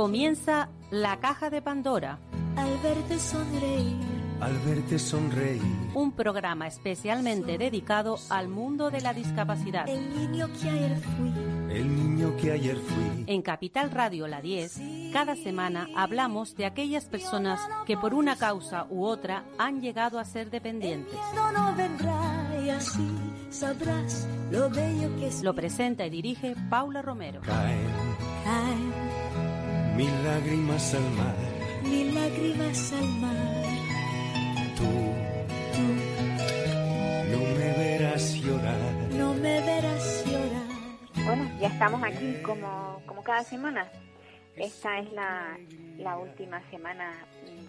Comienza La Caja de Pandora. Al verte sonreír. Al verte sonreír. Un programa especialmente dedicado al mundo de la discapacidad. El niño que ayer fui. El niño que ayer fui. En Capital Radio La 10, cada semana hablamos de aquellas personas que por una causa u otra han llegado a ser dependientes. El miedo no vendrá y así sabrás lo bello que es. Lo presenta y dirige Paula Romero. Caen. Mil lágrimas al mar. Mil lágrimas al mar. Tú no me verás llorar. No me verás llorar. Bueno, ya estamos aquí como cada semana. Esta es la última semana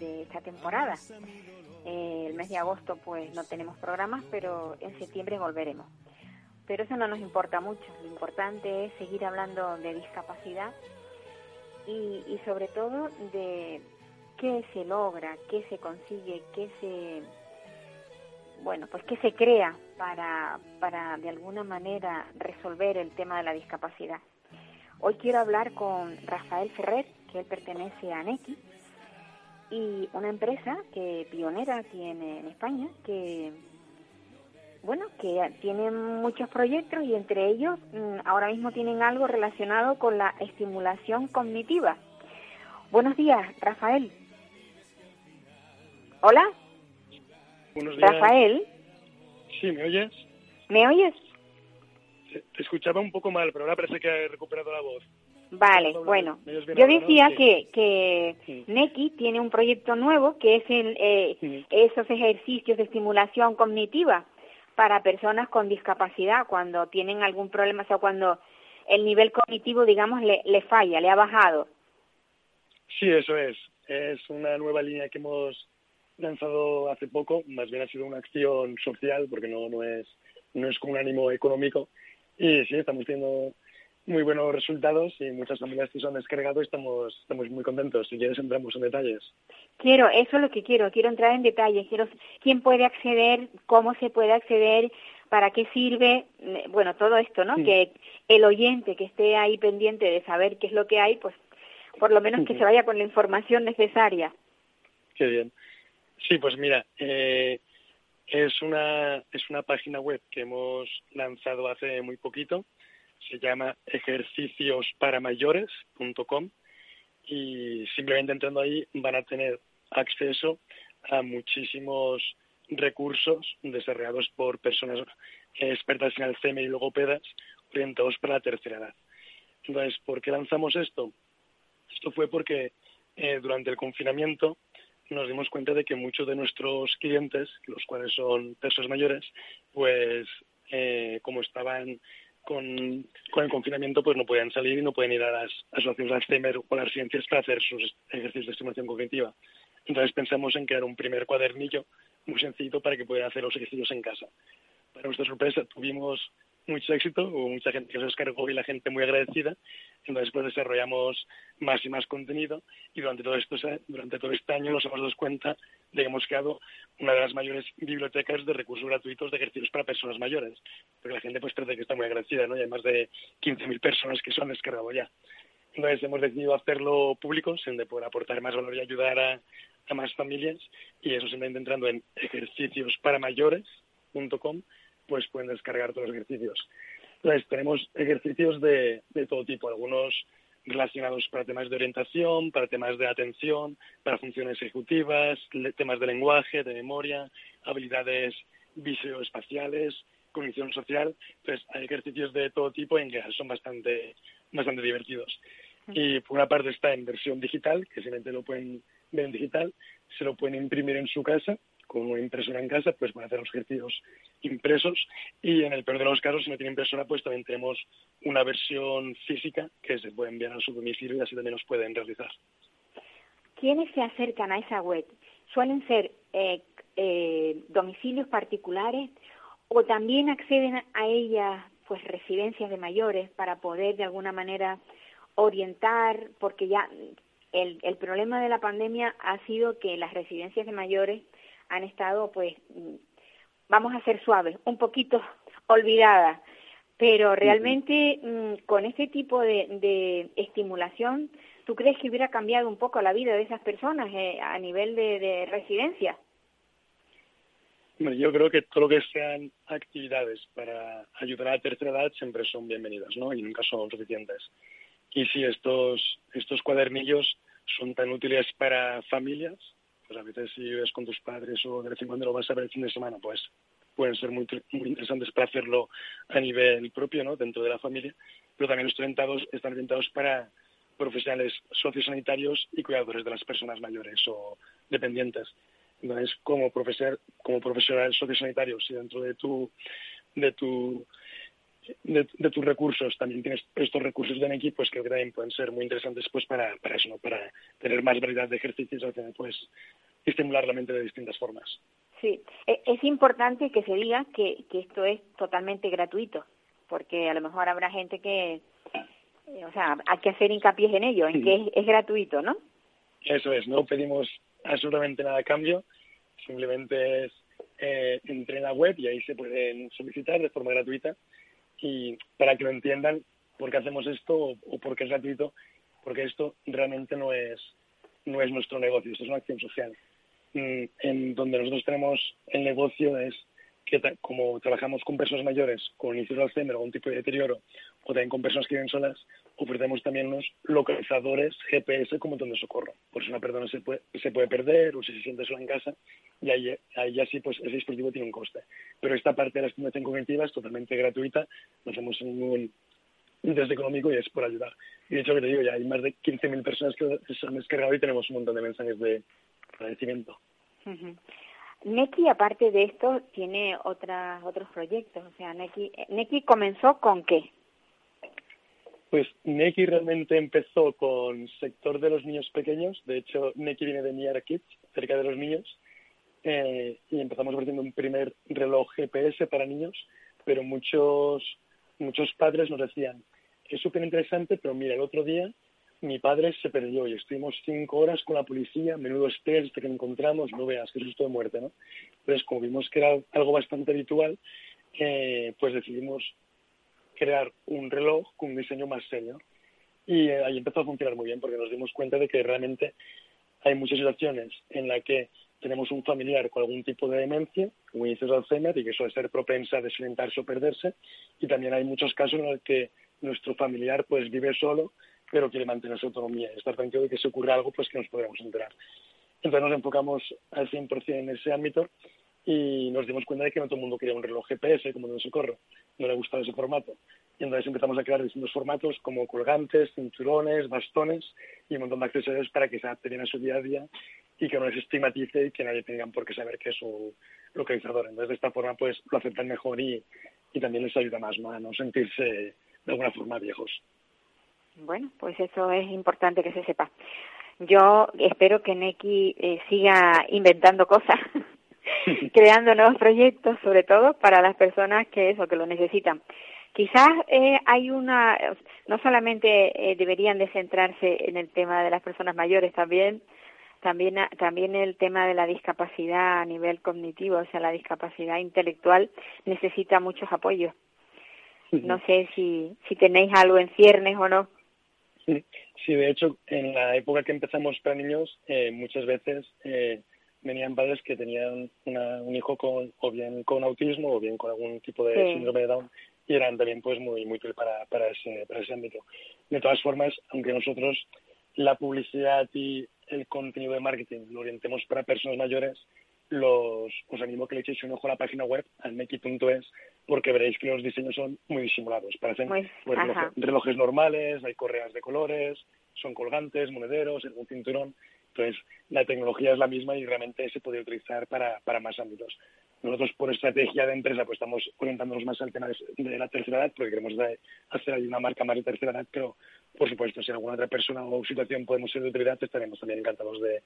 de esta temporada. El mes de agosto pues no tenemos programas, pero en septiembre volveremos. Pero eso no nos importa mucho. Lo importante es seguir hablando de discapacidad. Y sobre todo de qué se logra, qué se consigue, qué se crea para de alguna manera resolver el tema de la discapacidad. Hoy quiero hablar con Rafael Ferrer, que él pertenece a Nekki, y una empresa que pionera aquí en España, que tienen muchos proyectos y entre ellos ahora mismo tienen algo relacionado con la estimulación cognitiva. Buenos días, Rafael. ¿Hola? Buenos días. ¿Rafael? Sí, ¿me oyes? ¿Me oyes? Te escuchaba un poco mal, pero ahora parece que he recuperado la voz. Vale, bueno. Yo decía que Nekki tiene un proyecto nuevo que es esos ejercicios de estimulación cognitiva para personas con discapacidad cuando tienen algún problema, o sea, cuando el nivel cognitivo, digamos, le falla, le ha bajado. Sí, eso es. Es una nueva línea que hemos lanzado hace poco, más bien ha sido una acción social, porque no es con un ánimo económico. Y sí, estamos teniendo muy buenos resultados y muchas familias que se han descargado y estamos muy contentos. Si quieres, entramos en detalles. Quiero entrar en detalles. ¿Quién puede acceder? ¿Cómo se puede acceder? ¿Para qué sirve? Bueno, todo esto, ¿no? Sí. Que el oyente que esté ahí pendiente de saber qué es lo que hay, pues por lo menos que se vaya con la información necesaria. Qué bien. Sí, pues mira, es una página web que hemos lanzado hace muy poquito. Se llama ejerciciosparamayores.com y simplemente entrando ahí van a tener acceso a muchísimos recursos desarrollados por personas expertas en Alzheimer y logopedas orientados para la tercera edad. Entonces, ¿por qué lanzamos esto? Esto fue porque durante el confinamiento nos dimos cuenta de que muchos de nuestros clientes, los cuales son personas mayores, pues como estaban con el confinamiento, pues no podían salir y no podían ir a las asociaciones de CEMER o las ciencias para hacer sus ejercicios de estimulación cognitiva. Entonces pensamos en crear un primer cuadernillo muy sencillo para que pudieran hacer los ejercicios en casa. Para nuestra sorpresa tuvimos mucho éxito, hubo mucha gente que se descargó y la gente muy agradecida. Entonces pues desarrollamos más y más contenido y durante todo este año nos hemos dado cuenta de que hemos creado una de las mayores bibliotecas de recursos gratuitos de ejercicios para personas mayores, porque la gente pues trata de que está muy agradecida, ¿no? Y hay más de 15.000 personas que se han descargado ya. Entonces hemos decidido hacerlo público, siempre poder aportar más valor y ayudar a más familias, y eso siempre entrando en ejerciciosparamayores.com, pues pueden descargar todos los ejercicios. Entonces tenemos ejercicios de todo tipo, algunos relacionados para temas de orientación, para temas de atención, para funciones ejecutivas, temas de lenguaje, de memoria, habilidades visoespaciales, cognición social. Entonces hay ejercicios de todo tipo en que son bastante divertidos. Y por una parte está en versión digital, que simplemente lo pueden ver en digital, se lo pueden imprimir en su casa, con una impresora en casa, pues van a hacer los ejercicios impresos, y en el peor de los casos, si no tiene impresora, pues también tenemos una versión física que se puede enviar a su domicilio y así también los pueden realizar. ¿Quiénes se acercan a esa web? ¿Suelen ser domicilios particulares o también acceden a ellas pues residencias de mayores para poder de alguna manera orientar? Porque ya el problema de la pandemia ha sido que las residencias de mayores han estado, pues, vamos a ser suaves, un poquito olvidadas, pero realmente con este tipo de estimulación ¿tú crees que hubiera cambiado un poco la vida de esas personas a nivel de residencia? Bueno, yo creo que todo lo que sean actividades para ayudar a la tercera edad siempre son bienvenidas, ¿no? Y nunca son suficientes. Y si estos cuadernillos son tan útiles para familias, pues a veces si vives con tus padres o de vez en cuando lo vas a ver el fin de semana, pues pueden ser muy interesantes para hacerlo a nivel propio, ¿no? Dentro de la familia, pero también están orientados para profesionales sociosanitarios y cuidadores de las personas mayores o dependientes. Entonces, como profesional sociosanitario, si dentro de tus recursos también tienes estos recursos de Nekki, pues creo que también pueden ser muy interesantes pues para eso, ¿no? Para tener más variedad de ejercicios, pues estimular la mente de distintas formas. Sí, es importante que se diga que esto es totalmente gratuito, porque a lo mejor habrá gente que, o sea, hay que hacer hincapié en ello, en que es gratuito, ¿no? Eso es, no pedimos absolutamente nada a cambio, simplemente es entre en la web y ahí se pueden solicitar de forma gratuita. Y para que lo entiendan, ¿por qué hacemos esto o por qué es gratuito? Porque esto realmente no es nuestro negocio, esto es una acción social. En donde nosotros tenemos el negocio es que como trabajamos con personas mayores, con inicios de Alzheimer o algún tipo de deterioro, o también con personas que viven solas, ofrecemos también unos localizadores GPS como botón de socorro. Por si una persona se puede perder o si se siente sola en casa, y ahí ya sí, pues ese dispositivo tiene un coste. Pero esta parte de la estimulación cognitiva es totalmente gratuita, no hacemos ningún interés económico y es por ayudar. Y de hecho, que te digo, ya hay más de 15.000 personas que se han descargado y tenemos un montón de mensajes de agradecimiento. Uh-huh. Nekki, aparte de esto, tiene otros proyectos. O sea, Nekki comenzó con ¿qué? Pues Nekki realmente empezó con sector de los niños pequeños. De hecho, Nekki viene de Near Kids, cerca de los niños. Y empezamos ofreciendo un primer reloj GPS para niños, pero muchos padres nos decían, es súper interesante, pero mira, el otro día mi padre se perdió y estuvimos 5 horas con la policía, menudo estrés hasta que lo encontramos, no veas, qué susto de muerte, ¿no? Entonces, como vimos que era algo bastante habitual, pues decidimos crear un reloj con un diseño más serio. Y ahí empezó a funcionar muy bien, porque nos dimos cuenta de que realmente hay muchas situaciones en las que tenemos un familiar con algún tipo de demencia, como dices Alzheimer, y que suele ser propensa a desorientarse o perderse, y también hay muchos casos en los que nuestro familiar pues vive solo, pero quiere mantener su autonomía y estar tranquilo de que si ocurre algo, pues que nos podremos enterar. Entonces nos enfocamos al 100% en ese ámbito y nos dimos cuenta de que no todo el mundo quería un reloj GPS como de socorro, no le gustaba ese formato. Y entonces empezamos a crear distintos formatos como colgantes, cinturones, bastones y un montón de accesorios para que se adapten a su día a día y que no les estigmatice y que nadie tenga por qué saber que es su localizador. Entonces de esta forma pues lo aceptan mejor y también les ayuda más, ¿no? A no sentirse de alguna forma viejos. Bueno, pues eso es importante que se sepa. Yo espero que Nekki siga inventando cosas, creando nuevos proyectos, sobre todo para las personas que lo necesitan. Quizás no solamente deberían de centrarse en el tema de las personas mayores, también el tema de la discapacidad a nivel cognitivo, o sea, la discapacidad intelectual necesita muchos apoyos. No sé si tenéis algo en ciernes o no. Sí, de hecho, en la época que empezamos para niños, muchas veces venían padres que tenían un hijo o bien con autismo o bien con algún tipo de síndrome de Down y eran también pues muy útiles para ese ámbito. De todas formas, aunque nosotros la publicidad y el contenido de marketing lo orientemos para personas mayores, os animo a que le echéis un ojo a la página web, al makey.es, porque veréis que los diseños son muy disimulados. Parecen pues, relojes normales, hay correas de colores, son colgantes, monederos, algún cinturón. Entonces, la tecnología es la misma y realmente se puede utilizar para más ámbitos. Nosotros, por estrategia de empresa, pues estamos orientándonos más al tema de la tercera edad, porque queremos hacer ahí una marca más de tercera edad, pero, por supuesto, si alguna otra persona o situación podemos ser de utilidad, estaremos también encantados de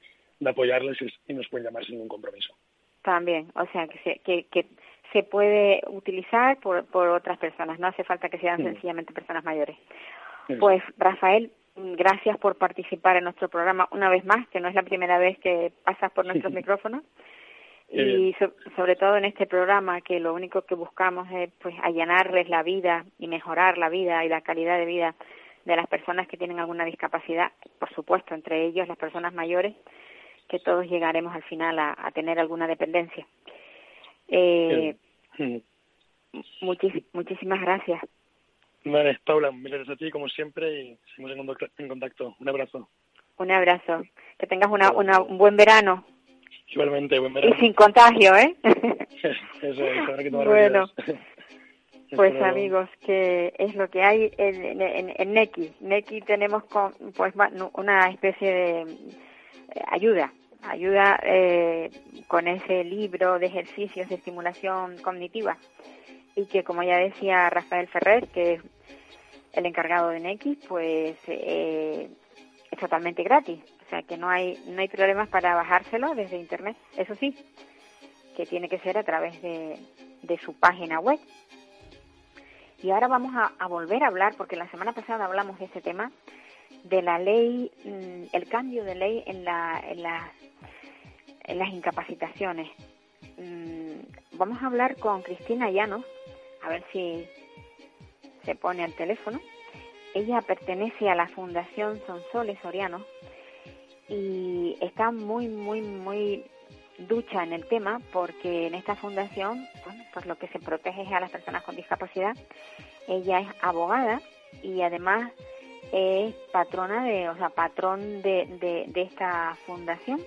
apoyarles y nos pueden llamar sin ningún compromiso. También, o sea, que se puede utilizar por otras personas, no hace falta que sean sencillamente personas mayores. Sí. Pues, Rafael, gracias por participar en nuestro programa una vez más, que no es la primera vez que pasas por nuestros micrófonos. Y sobre todo en este programa, que lo único que buscamos es pues allanarles la vida y mejorar la vida y la calidad de vida de las personas que tienen alguna discapacidad, por supuesto, entre ellos las personas mayores, que todos llegaremos al final a tener alguna dependencia. Muchísimas gracias. Vale, Paula, mil gracias a ti, como siempre, y seguimos en contacto. Un abrazo. Un abrazo. Que tengas un buen verano. Igualmente, buen verano. Y sin contagio, ¿eh? Eso, ahora que tomar medidas. Bueno. Pues amigos, que es lo que hay en Nekki. Nekki tenemos una especie de ayuda con ese libro de ejercicios de estimulación cognitiva. Y que, como ya decía Rafael Ferrer, que es el encargado de Nekki, pues es totalmente gratis. O sea, que no hay problemas para bajárselo desde internet. Eso sí, que tiene que ser a través de su página web. Y ahora vamos a volver a hablar, porque la semana pasada hablamos de este tema, de la ley, el cambio de ley en las incapacitaciones. Vamos a hablar con Cristina Llanos, a ver si se pone al teléfono. Ella pertenece a la Fundación Sonsoles Soriano y está muy, muy, muy ducha en el tema, porque en esta fundación, bueno, pues lo que se protege es a las personas con discapacidad. Ella es abogada y además es patrón de esta fundación.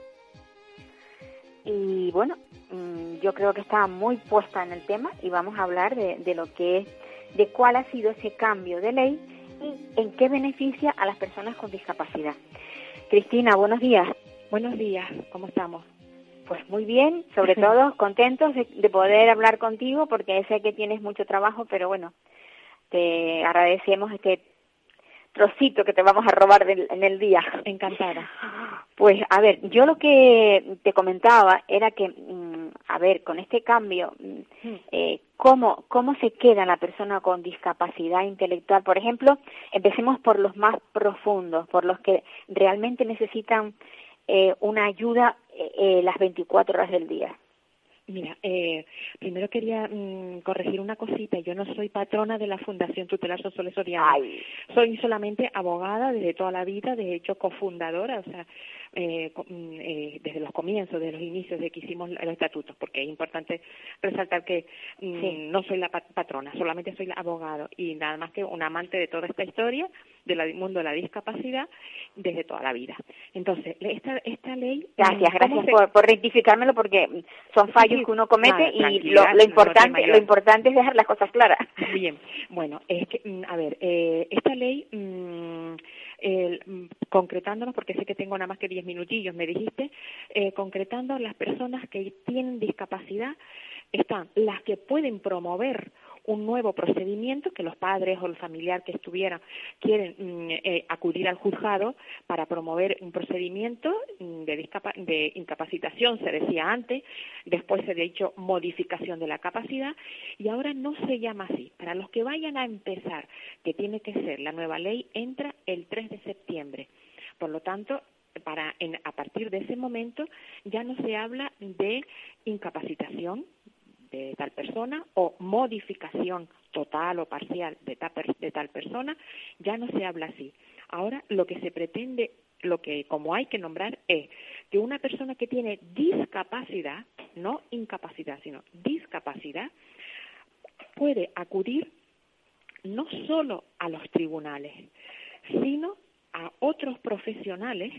Y bueno, yo creo que está muy puesta en el tema y vamos a hablar de lo que es, de cuál ha sido ese cambio de ley y en qué beneficia a las personas con discapacidad. Cristina, buenos días. Buenos días, ¿cómo estamos? Pues muy bien, sobre todo contentos de poder hablar contigo, porque sé que tienes mucho trabajo, pero bueno, te agradecemos este trocito que te vamos a robar en el día. Encantada. Pues a ver, yo lo que te comentaba era que, a ver, con este cambio, ¿cómo se queda la persona con discapacidad intelectual? Por ejemplo, empecemos por los más profundos, por los que realmente necesitan una ayuda las 24 horas del día. Mira, primero quería corregir una cosita. Yo no soy patrona de la Fundación Tutelar Sonsoles Soriano. Ay. Soy solamente abogada desde toda la vida, de hecho cofundadora, o sea, desde los comienzos, desde los inicios de que hicimos los estatutos, porque es importante resaltar que no soy la patrona, solamente soy la abogada y nada más que un amante de toda esta historia del mundo de la discapacidad desde toda la vida. Entonces, esta ley... Gracias por rectificármelo, porque son fallos que uno comete y lo importante es dejar las cosas claras. Bien, bueno, es que, a ver, esta ley... concretándonos, porque sé que tengo nada más que 10 minutillos, me dijiste, concretando las personas que tienen discapacidad, están las que pueden promover un nuevo procedimiento que los padres o el familiar que estuviera quieren acudir al juzgado para promover un procedimiento de incapacitación, se decía antes, después se ha dicho modificación de la capacidad, y ahora no se llama así. Para los que vayan a empezar, que tiene que ser, la nueva ley entra el 3 de septiembre, por lo tanto, a partir de ese momento ya no se habla de incapacitación de tal persona o modificación total o parcial de tal persona, ya no se habla así. Ahora lo que se pretende, como hay que nombrar, es que una persona que tiene discapacidad, no incapacidad, sino discapacidad, puede acudir no solo a los tribunales, sino a otros profesionales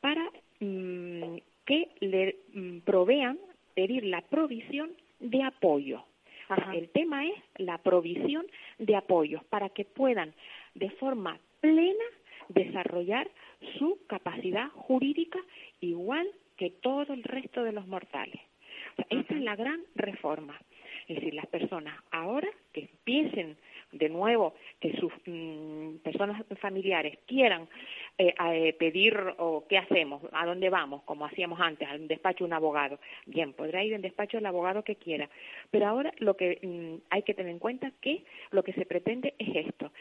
para que le provean, pedir la provisión de apoyo. Ajá. El tema es la provisión de apoyos para que puedan de forma plena desarrollar su capacidad jurídica igual que todo el resto de los mortales. O sea, esta es la gran reforma. Es decir, las personas ahora que empiecen de nuevo, que sus personas familiares quieran pedir, o qué hacemos, a dónde vamos, como hacíamos antes, al despacho de un abogado. Bien, podrá ir al despacho del abogado que quiera. Pero ahora lo que hay que tener en cuenta que lo que se pretende es esto.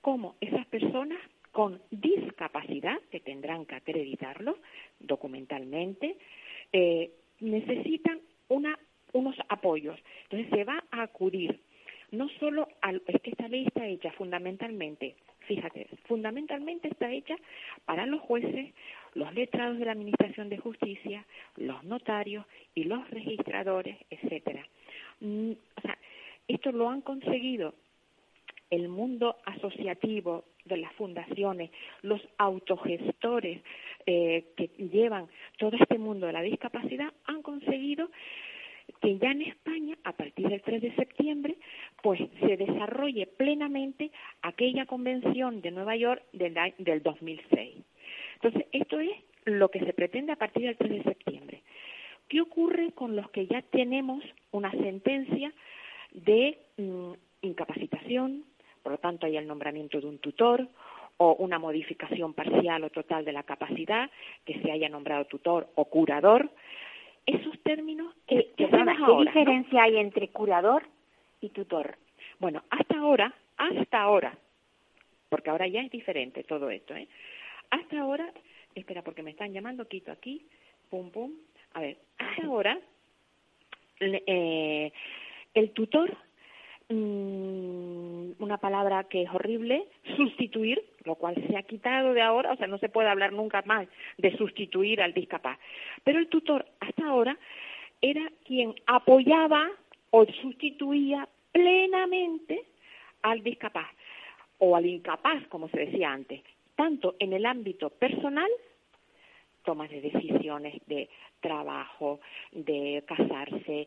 Cómo esas personas con discapacidad, que tendrán que acreditarlo documentalmente, necesitan unos apoyos. Entonces se va a acudir no solo solo es que esta ley está hecha fundamentalmente, fíjate, fundamentalmente está hecha para los jueces, los letrados de la Administración de Justicia, los notarios y los registradores, etcétera. O sea, esto lo han conseguido el mundo asociativo de las fundaciones, los autogestores que llevan todo este mundo de la discapacidad, han conseguido que ya en España, a partir del 3 de septiembre, pues se desarrolle plenamente aquella convención de Nueva York del 2006. Entonces, esto es lo que se pretende a partir del 3 de septiembre. ¿Qué ocurre con los que ya tenemos una sentencia de incapacitación? Por lo tanto, hay el nombramiento de un tutor o una modificación parcial o total de la capacidad, que se haya nombrado tutor o curador. Esos términos que son ahora. ¿Qué diferencia hay entre curador y tutor? Bueno, hasta ahora, porque ahora ya es diferente todo esto, ¿eh? Hasta ahora, espera, porque me están llamando, quito aquí, pum, pum. A ver, hasta ahora, el tutor, una palabra que es horrible, sustituir, lo cual se ha quitado de ahora, o sea, no se puede hablar nunca más de sustituir al discapaz. Pero el tutor hasta ahora era quien apoyaba o sustituía plenamente al discapaz o al incapaz, como se decía antes, tanto en el ámbito personal, tomas de decisiones, de trabajo, de casarse,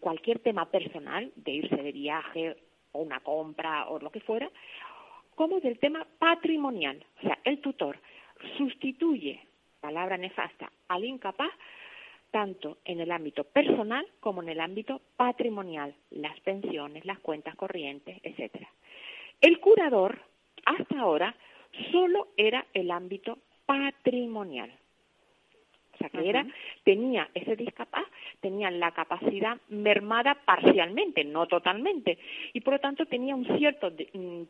cualquier tema personal, de irse de viaje o una compra o lo que fuera, como del tema patrimonial. O sea, el tutor sustituye, palabra nefasta, al incapaz, tanto en el ámbito personal como en el ámbito patrimonial, las pensiones, las cuentas corrientes, etcétera. El curador, hasta ahora, solo era el ámbito patrimonial. O sea, que era, tenía ese discapaz, tenía la capacidad mermada parcialmente, no totalmente, y por lo tanto tenía un cierto,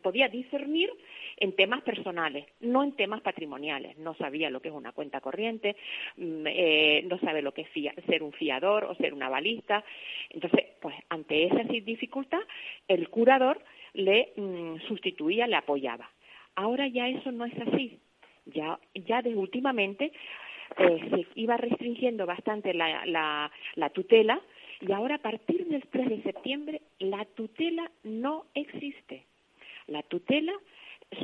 podía discernir en temas personales, no en temas patrimoniales. No sabía lo que es una cuenta corriente, no sabe lo que es ser un fiador o ser un avalista. Entonces, pues ante esa dificultad, el curador le sustituía, le apoyaba. Ahora ya eso no es así. Ya desde últimamente se iba restringiendo bastante la tutela, y ahora a partir del 3 de septiembre la tutela no existe. La tutela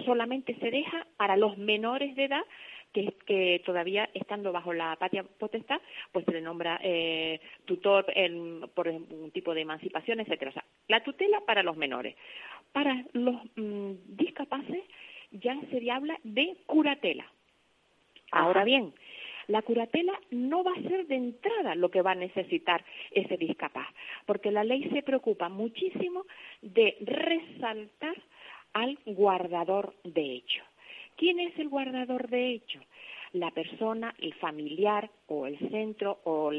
solamente se deja para los menores de edad que todavía estando bajo la patria potestad, pues se le nombra tutor por un tipo de emancipación, etcétera. O sea, la tutela para los menores. Para los discapaces ya se habla de curatela. Ahora bien, la curatela no va a ser de entrada lo que va a necesitar ese discapaz, porque la ley se preocupa muchísimo de resaltar al guardador de hecho. ¿Quién es el guardador de hecho? La persona, el familiar o el centro, o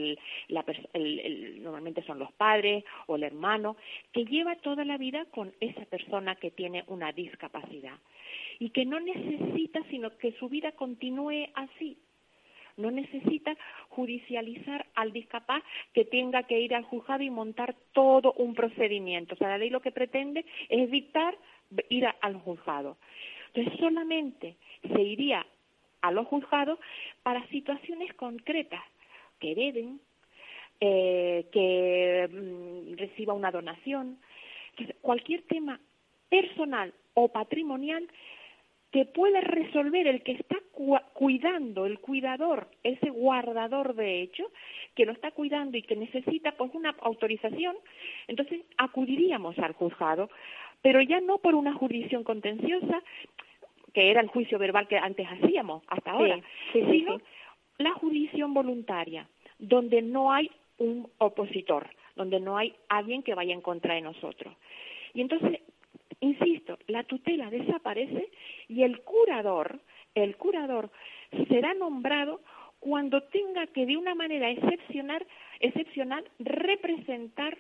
normalmente son los padres o el hermano, que lleva toda la vida con esa persona que tiene una discapacidad y que no necesita sino que su vida continúe así. No necesita judicializar al discapaz que tenga que ir al juzgado y montar todo un procedimiento. O sea, la ley lo que pretende es evitar ir al juzgado. Entonces, solamente se iría a los juzgados para situaciones concretas, que hereden, que reciba una donación, cualquier tema personal o patrimonial que pueda resolver el que está cuidando, el cuidador, ese guardador de hecho, que lo está cuidando y que necesita pues una autorización. Entonces acudiríamos al juzgado, pero ya no por una jurisdicción contenciosa, que era el juicio verbal que antes hacíamos, hasta ahora, sino la jurisdicción voluntaria, donde no hay un opositor, donde no hay alguien que vaya en contra de nosotros. Y entonces, insisto, la tutela desaparece y el curador será nombrado cuando tenga que, de una manera excepcional, representar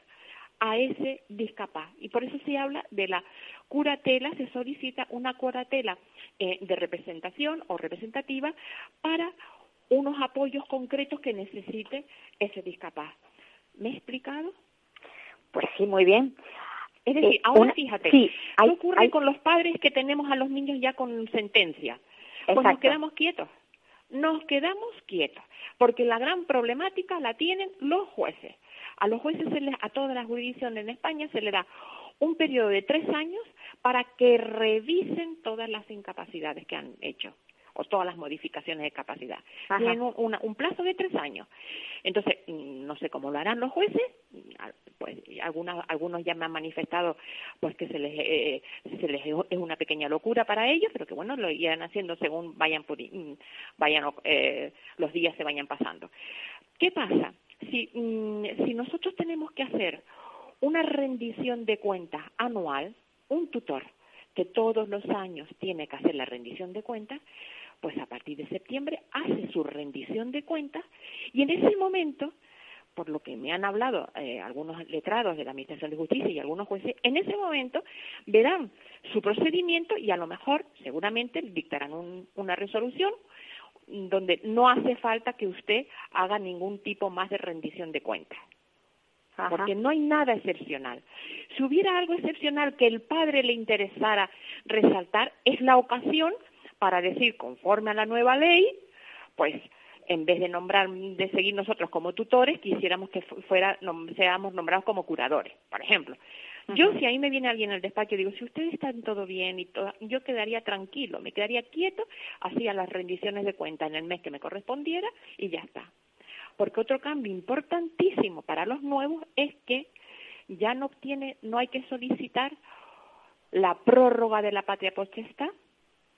a ese discapaz. Y por eso se habla de la curatela, se solicita una curatela de representación o representativa para unos apoyos concretos que necesite ese discapaz. ¿Me he explicado? Pues sí, muy bien. Es decir, ahora fíjate, sí, ¿qué ocurre con los padres que tenemos a los niños ya con sentencia? Pues exacto. Nos quedamos quietos, porque la gran problemática la tienen los jueces. A los jueces, a todas las jurisdicciones en España se les da un periodo de 3 años para que revisen todas las incapacidades que han hecho o todas las modificaciones de capacidad. Ajá. Tienen un plazo de 3 años. Entonces, no sé cómo lo harán los jueces, pues algunos ya me han manifestado pues que se les es una pequeña locura para ellos, pero que bueno, lo irán haciendo según vayan los días se vayan pasando. ¿Qué pasa? Si nosotros tenemos que hacer una rendición de cuentas anual, un tutor que todos los años tiene que hacer la rendición de cuentas, pues a partir de septiembre hace su rendición de cuentas y en ese momento, por lo que me han hablado algunos letrados de la Administración de Justicia y algunos jueces, en ese momento verán su procedimiento y a lo mejor seguramente dictarán una resolución donde no hace falta que usted haga ningún tipo más de rendición de cuentas. Ajá. Porque no hay nada excepcional. Si hubiera algo excepcional que el padre le interesara resaltar, es la ocasión para decir, conforme a la nueva ley, pues en vez de seguir nosotros como tutores, quisiéramos que seamos nombrados como curadores, por ejemplo. Ajá. Yo, si ahí me viene alguien al despacho, digo, si ustedes están todo bien, yo quedaría tranquilo, me quedaría quieto, hacía las rendiciones de cuentas en el mes que me correspondiera y ya está. Porque otro cambio importantísimo para los nuevos es que ya no hay que solicitar la prórroga de la patria potestad,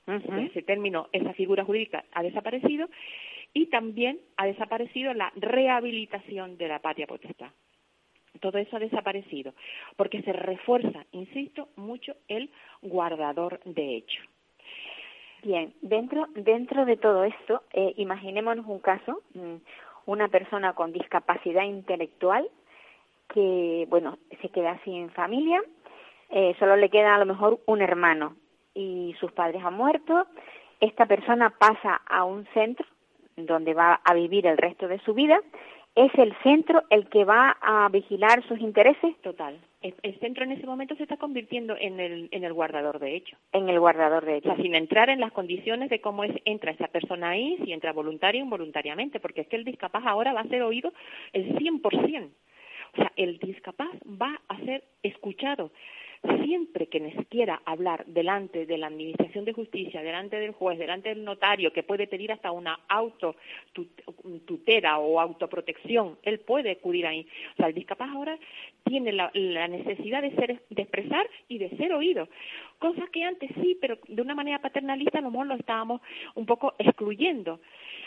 uh-huh. Ese término, esa figura jurídica ha desaparecido, y también ha desaparecido la rehabilitación de la patria potestad. Todo eso ha desaparecido, porque se refuerza, insisto, mucho el guardador de hecho. Bien, dentro de todo esto, imaginémonos un caso, una persona con discapacidad intelectual que, bueno, se queda sin familia, solo le queda a lo mejor un hermano y sus padres han muerto. Esta persona pasa a un centro donde va a vivir el resto de su vida. ¿Es el centro el que va a vigilar sus intereses? Total. El centro en ese momento se está convirtiendo en el guardador de hecho. En el guardador de hecho. O sea, sin entrar en las condiciones de cómo entra esa persona ahí, si entra voluntaria o involuntariamente, porque es que el discapaz ahora va a ser oído el 100%. O sea, el discapaz va a ser escuchado. Siempre que nos quiera hablar delante de la Administración de Justicia, delante del juez, delante del notario, que puede pedir hasta una autotutela o autoprotección, él puede acudir ahí. O sea, el discapaz ahora tiene la necesidad de expresar y de ser oído. Cosas que antes sí, pero de una manera paternalista a lo mejor lo estábamos un poco excluyendo.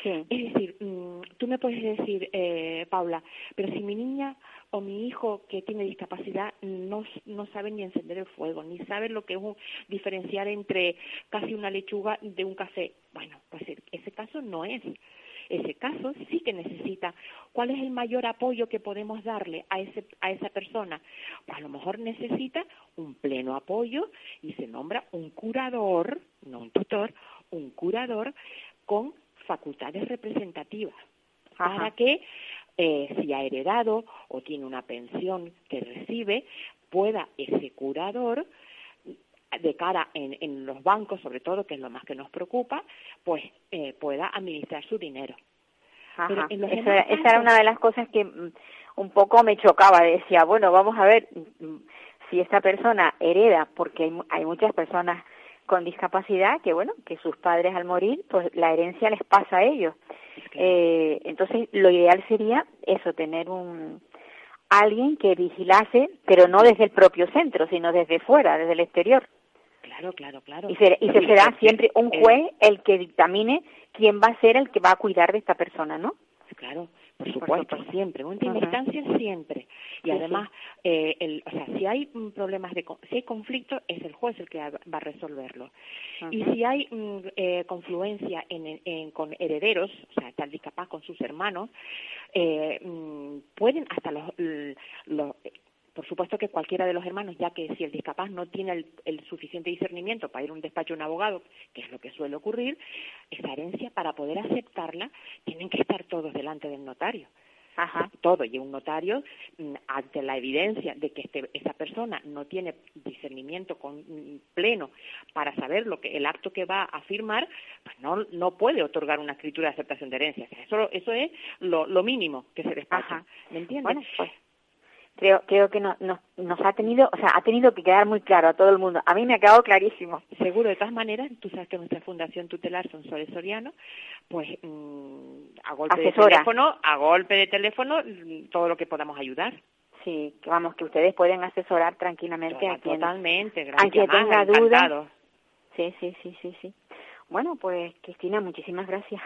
Sí. Es decir, tú me puedes decir, Paula, pero si mi niña o mi hijo que tiene discapacidad no sabe ni encender el fuego, ni sabe lo que es diferenciar entre casi una lechuga de un café. Bueno, pues ese caso no es. Ese caso sí que necesita. ¿Cuál es el mayor apoyo que podemos darle a esa persona? Pues a lo mejor necesita un pleno apoyo y se nombra un curador, no un tutor, un curador con facultades representativas. Ajá. Para que si ha heredado o tiene una pensión que recibe, pueda ese curador, de cara en los bancos, sobre todo, que es lo más que nos preocupa, pues pueda administrar su dinero. Ajá. Pero esa era una de las cosas que un poco me chocaba. Decía, bueno, vamos a ver si esta persona hereda, porque hay muchas personas con discapacidad que, bueno, que sus padres al morir, pues la herencia les pasa a ellos. Claro. Entonces, lo ideal sería eso, tener alguien que vigilase, pero no desde el propio centro, sino desde fuera, desde el exterior. Claro. Y se será siempre un juez el que dictamine quién va a ser el que va a cuidar de esta persona, ¿no? Claro, por supuesto, siempre, última instancia siempre. Y además, si hay si hay conflicto, es el juez el que va a resolverlo. Ajá. Y si hay confluencia con herederos, o sea, está el discapaz con sus hermanos, pueden hasta los por supuesto que cualquiera de los hermanos, ya que si el discapaz no tiene el suficiente discernimiento para ir a un despacho de un abogado, que es lo que suele ocurrir, esa herencia, para poder aceptarla, tienen que estar todos delante del notario. Ajá. Todo, y un notario, ante la evidencia de que esta persona no tiene discernimiento pleno para saber lo que el acto que va a firmar, pues no puede otorgar una escritura de aceptación de herencia. Eso es lo mínimo que se despacha. Ajá. ¿Me entiendes? Bueno, pues creo que nos ha tenido, o sea, ha tenido que quedar muy claro a todo el mundo. A mí me ha quedado clarísimo. Seguro, de todas maneras, tú sabes que nuestra Fundación Tutelar Sonsoles Soriano, pues a golpe de teléfono, todo lo que podamos ayudar. Sí, vamos, que ustedes pueden asesorar tranquilamente totalmente, gracias. A quien tenga dudas. Sí. Bueno, pues Cristina, muchísimas gracias.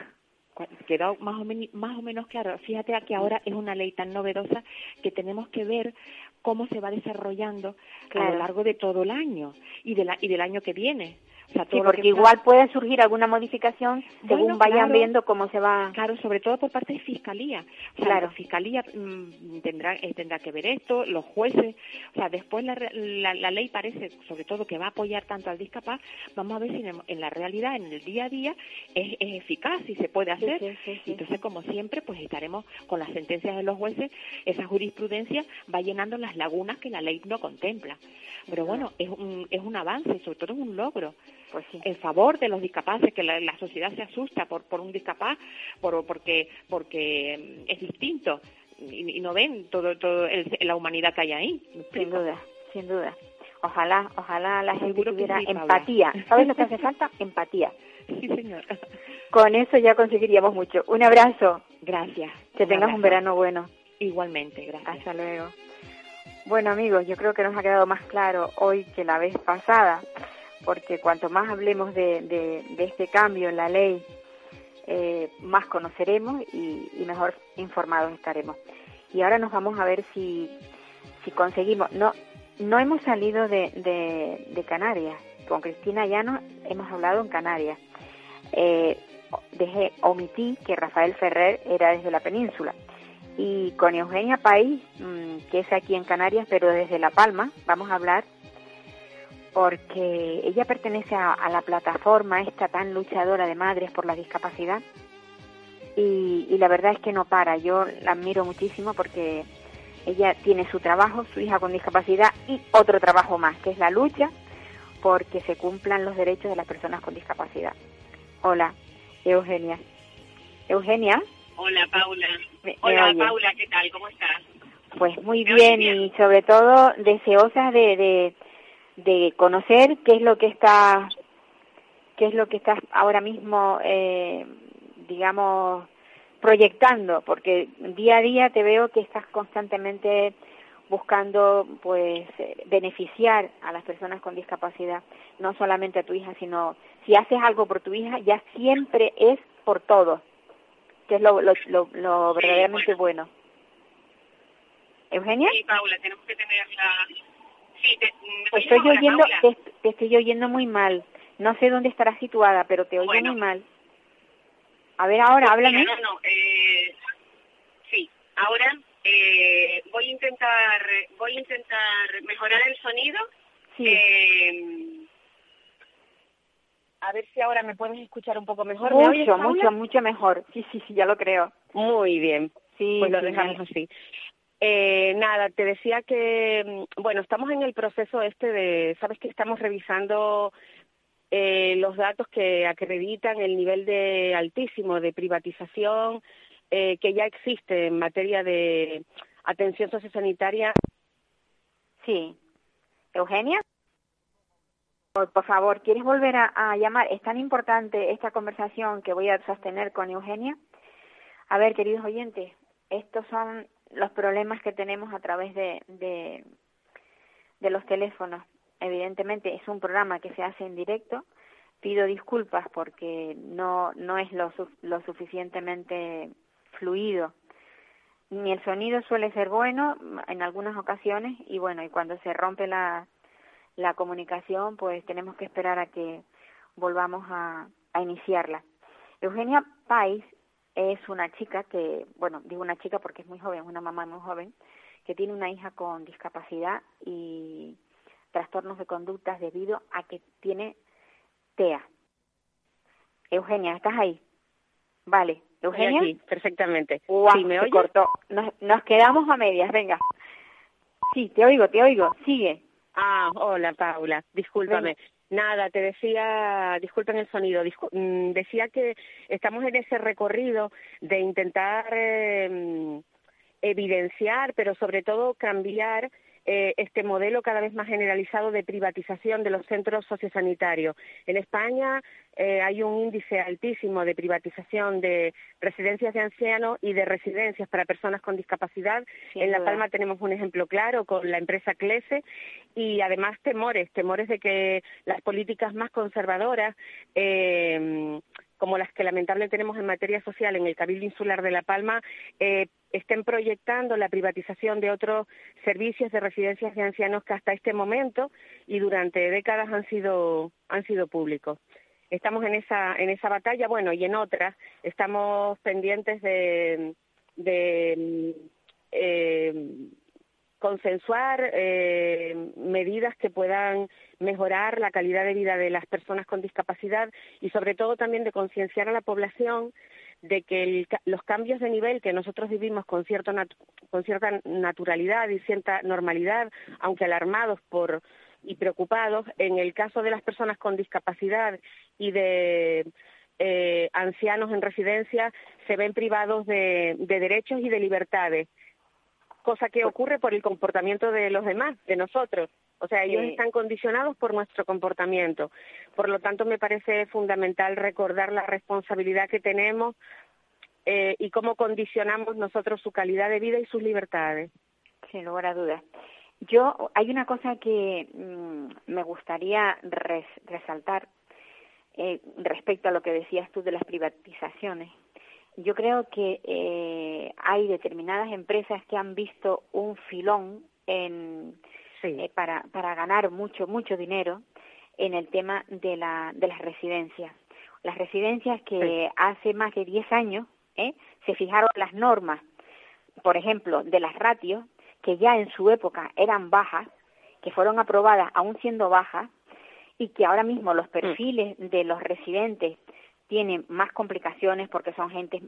Quedó más o menos claro. Fíjate que ahora es una ley tan novedosa que tenemos que ver cómo se va desarrollando a lo largo de todo el año y del año que viene. O sea, todo porque igual puede surgir alguna modificación según vayan viendo cómo se va. Claro, sobre todo por parte de Fiscalía. O sea, la Fiscalía tendrá que ver esto, los jueces. O sea, después la ley parece, sobre todo, que va a apoyar tanto al discapaz. Vamos a ver si en la realidad, en el día a día, es eficaz y se puede hacer. Sí. Entonces, como siempre, pues estaremos con las sentencias de los jueces. Esa jurisprudencia va llenando las lagunas que la ley no contempla. Pero bueno, es un avance, sobre todo es un logro. Pues sí. En favor de los discapaces, que la sociedad se asusta por un discapaz porque es distinto y no ven toda la humanidad que hay ahí. Sin duda. Ojalá la gente tuviera empatía. Paula, ¿sabes lo que hace falta? Empatía. Sí, señor. Con eso ya conseguiríamos mucho. Un abrazo. Gracias. Que tengas un verano bueno. Igualmente, gracias. Hasta luego. Bueno, amigos, yo creo que nos ha quedado más claro hoy que la vez pasada, porque cuanto más hablemos de este cambio en la ley, más conoceremos y mejor informados estaremos. Y ahora nos vamos a ver si conseguimos. No hemos salido de Canarias. Con Cristina Llanos hemos hablado en Canarias. Omití que Rafael Ferrer era desde la península. Y con Eugenia País, que es aquí en Canarias, pero desde La Palma, vamos a hablar, porque ella pertenece a la plataforma esta tan luchadora de Madres por la Discapacidad y la verdad es que no para. Yo la admiro muchísimo porque ella tiene su trabajo, su hija con discapacidad y otro trabajo más, que es la lucha porque se cumplan los derechos de las personas con discapacidad. Hola, Eugenia. ¿Eugenia? Hola, Paula. Hola, Paula, ¿qué tal? ¿Cómo estás? Pues muy bien, y sobre todo deseosa de conocer qué es lo que estás ahora mismo, digamos, proyectando, porque día a día te veo que estás constantemente buscando, pues, beneficiar a las personas con discapacidad, no solamente a tu hija, sino si haces algo por tu hija, ya siempre es por todos, que es lo verdaderamente bueno. ¿Eugenia? Sí, Paula, tenemos que tener Sí, te estoy oyendo muy mal. No sé dónde estarás situada, pero te oigo muy mal. A ver, ahora, háblame. No. Sí, ahora voy a intentar mejorar el sonido. Sí. A ver si ahora me puedes escuchar un poco mejor. Mucho mejor. Sí, ya lo creo. Muy bien. Sí, pues lo dejamos así. Nada, te decía que, bueno, estamos en el proceso sabes que estamos revisando los datos que acreditan el nivel de altísimo de privatización que ya existe en materia de atención sociosanitaria. Sí. ¿Eugenia? Por favor, ¿quieres volver a llamar? Es tan importante esta conversación que voy a sostener con Eugenia. A ver, queridos oyentes, estos son los problemas que tenemos a través de los teléfonos. Evidentemente es un programa que se hace en directo. Pido disculpas porque no es lo suficientemente fluido. Ni el sonido suele ser bueno en algunas ocasiones y bueno, y cuando se rompe la comunicación, pues tenemos que esperar a que volvamos a iniciarla. Eugenia País es una chica que, bueno, digo una chica porque es muy joven, una mamá muy joven, que tiene una hija con discapacidad y trastornos de conductas debido a que tiene TEA. Eugenia, ¿estás ahí? Vale, Eugenia. Aquí, perfectamente. Wow, ¿sí me oyes? Cortó. Nos quedamos a medias, venga. Sí, te oigo, sigue. Ah, hola Paula, discúlpame. Venga. Nada, te decía, disculpen el sonido, decía que estamos en ese recorrido de intentar evidenciar, pero sobre todo cambiar este modelo cada vez más generalizado de privatización de los centros sociosanitarios. En España hay un índice altísimo de privatización de residencias de ancianos y de residencias para personas con discapacidad. Sin en La Palma duda. Tenemos un ejemplo claro con la empresa CLECE y además temores de que las políticas más conservadoras como las que lamentablemente tenemos en materia social en el Cabildo Insular de La Palma, estén proyectando la privatización de otros servicios de residencias de ancianos que hasta este momento y durante décadas han sido públicos. Estamos en esa batalla, bueno, y en otras. Estamos pendientes de consensuar medidas que puedan mejorar la calidad de vida de las personas con discapacidad y sobre todo también de concienciar a la población de que los cambios de nivel que nosotros vivimos con cierta naturalidad y cierta normalidad, aunque alarmados y preocupados, en el caso de las personas con discapacidad y de ancianos en residencia, se ven privados de derechos y de libertades. Cosa que ocurre por el comportamiento de los demás, de nosotros. O sea, ellos están condicionados por nuestro comportamiento. Por lo tanto, me parece fundamental recordar la responsabilidad que tenemos y cómo condicionamos nosotros su calidad de vida y sus libertades. Sin lugar a dudas. Hay una cosa que me gustaría resaltar respecto a lo que decías tú de las privatizaciones. Yo creo que hay determinadas empresas que han visto un filón para ganar mucho dinero en el tema de las residencias. Las residencias que hace más de 10 años se fijaron las normas, por ejemplo, de las ratios, que ya en su época eran bajas, que fueron aprobadas aún siendo bajas, y que ahora mismo los perfiles de los residentes tienen más complicaciones porque son gente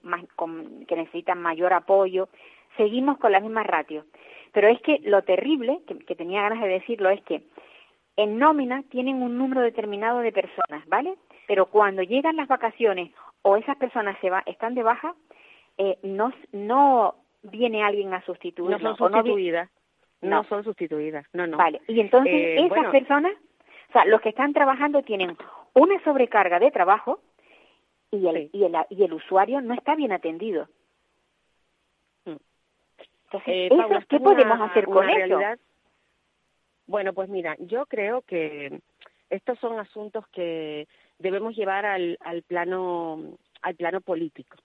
que necesitan mayor apoyo. Seguimos con las mismas ratios. Pero es que lo terrible, que tenía ganas de decirlo, es que en nómina tienen un número determinado de personas, ¿vale? Pero cuando llegan las vacaciones o esas personas están de baja, no viene alguien a sustituirlos. No son sustituidas. No son sustituidas. No. Vale. Y entonces esas personas, o sea, los que están trabajando tienen una sobrecarga de trabajo. Y el usuario no está bien atendido. Entonces, Paula, ¿qué podemos hacer con eso? Bueno, pues mira, yo creo que estos son asuntos que debemos llevar al plano político.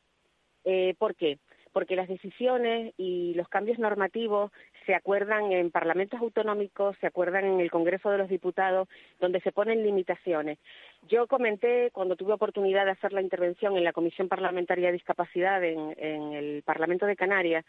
¿Por qué? Porque las decisiones y los cambios normativos se acuerdan en parlamentos autonómicos, se acuerdan en el Congreso de los Diputados, donde se ponen limitaciones. Yo comenté, cuando tuve oportunidad de hacer la intervención en la Comisión Parlamentaria de Discapacidad en el Parlamento de Canarias,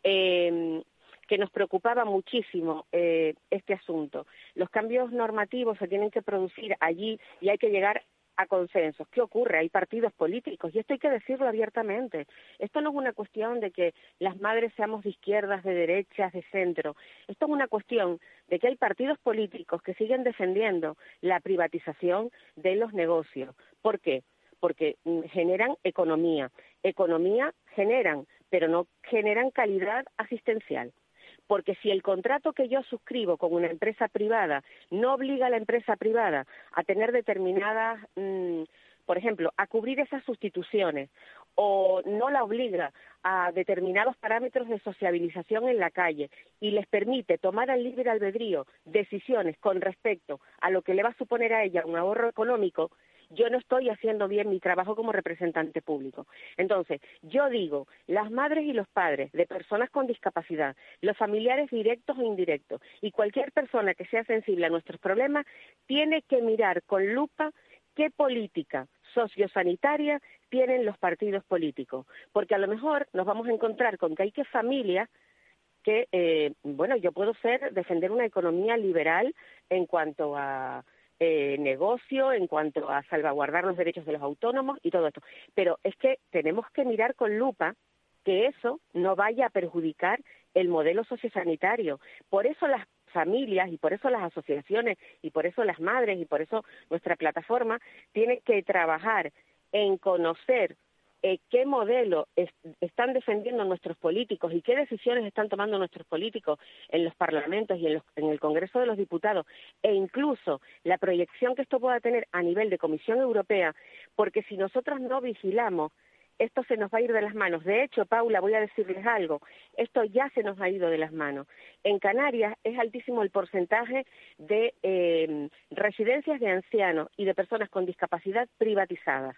que nos preocupaba muchísimo este asunto. Los cambios normativos se tienen que producir allí y hay que llegar a consensos. ¿Qué ocurre? Hay partidos políticos y esto hay que decirlo abiertamente. Esto no es una cuestión de que las madres seamos de izquierdas, de derechas, de centro. Esto es una cuestión de que hay partidos políticos que siguen defendiendo la privatización de los negocios. ¿Por qué? Porque generan economía. Economía generan, pero no generan calidad asistencial. Porque si el contrato que yo suscribo con una empresa privada no obliga a la empresa privada a tener determinadas, por ejemplo, a cubrir esas sustituciones o no la obliga a determinados parámetros de sociabilización en la calle y les permite tomar al libre albedrío decisiones con respecto a lo que le va a suponer a ella un ahorro económico, yo no estoy haciendo bien mi trabajo como representante público. Entonces, yo digo, las madres y los padres de personas con discapacidad, los familiares directos o indirectos, y cualquier persona que sea sensible a nuestros problemas, tiene que mirar con lupa qué política sociosanitaria tienen los partidos políticos. Porque a lo mejor nos vamos a encontrar con que hay que familias que, yo puedo defender una economía liberal en cuanto a negocio, en cuanto a salvaguardar los derechos de los autónomos y todo esto. Pero es que tenemos que mirar con lupa que eso no vaya a perjudicar el modelo sociosanitario. Por eso las familias y por eso las asociaciones y por eso las madres y por eso nuestra plataforma tiene que trabajar en conocer qué modelo están defendiendo nuestros políticos y qué decisiones están tomando nuestros políticos en los parlamentos y en el Congreso de los Diputados, e incluso la proyección que esto pueda tener a nivel de Comisión Europea, porque si nosotros no vigilamos, esto se nos va a ir de las manos. De hecho, Paula, voy a decirles algo, esto ya se nos ha ido de las manos. En Canarias es altísimo el porcentaje de residencias de ancianos y de personas con discapacidad privatizadas.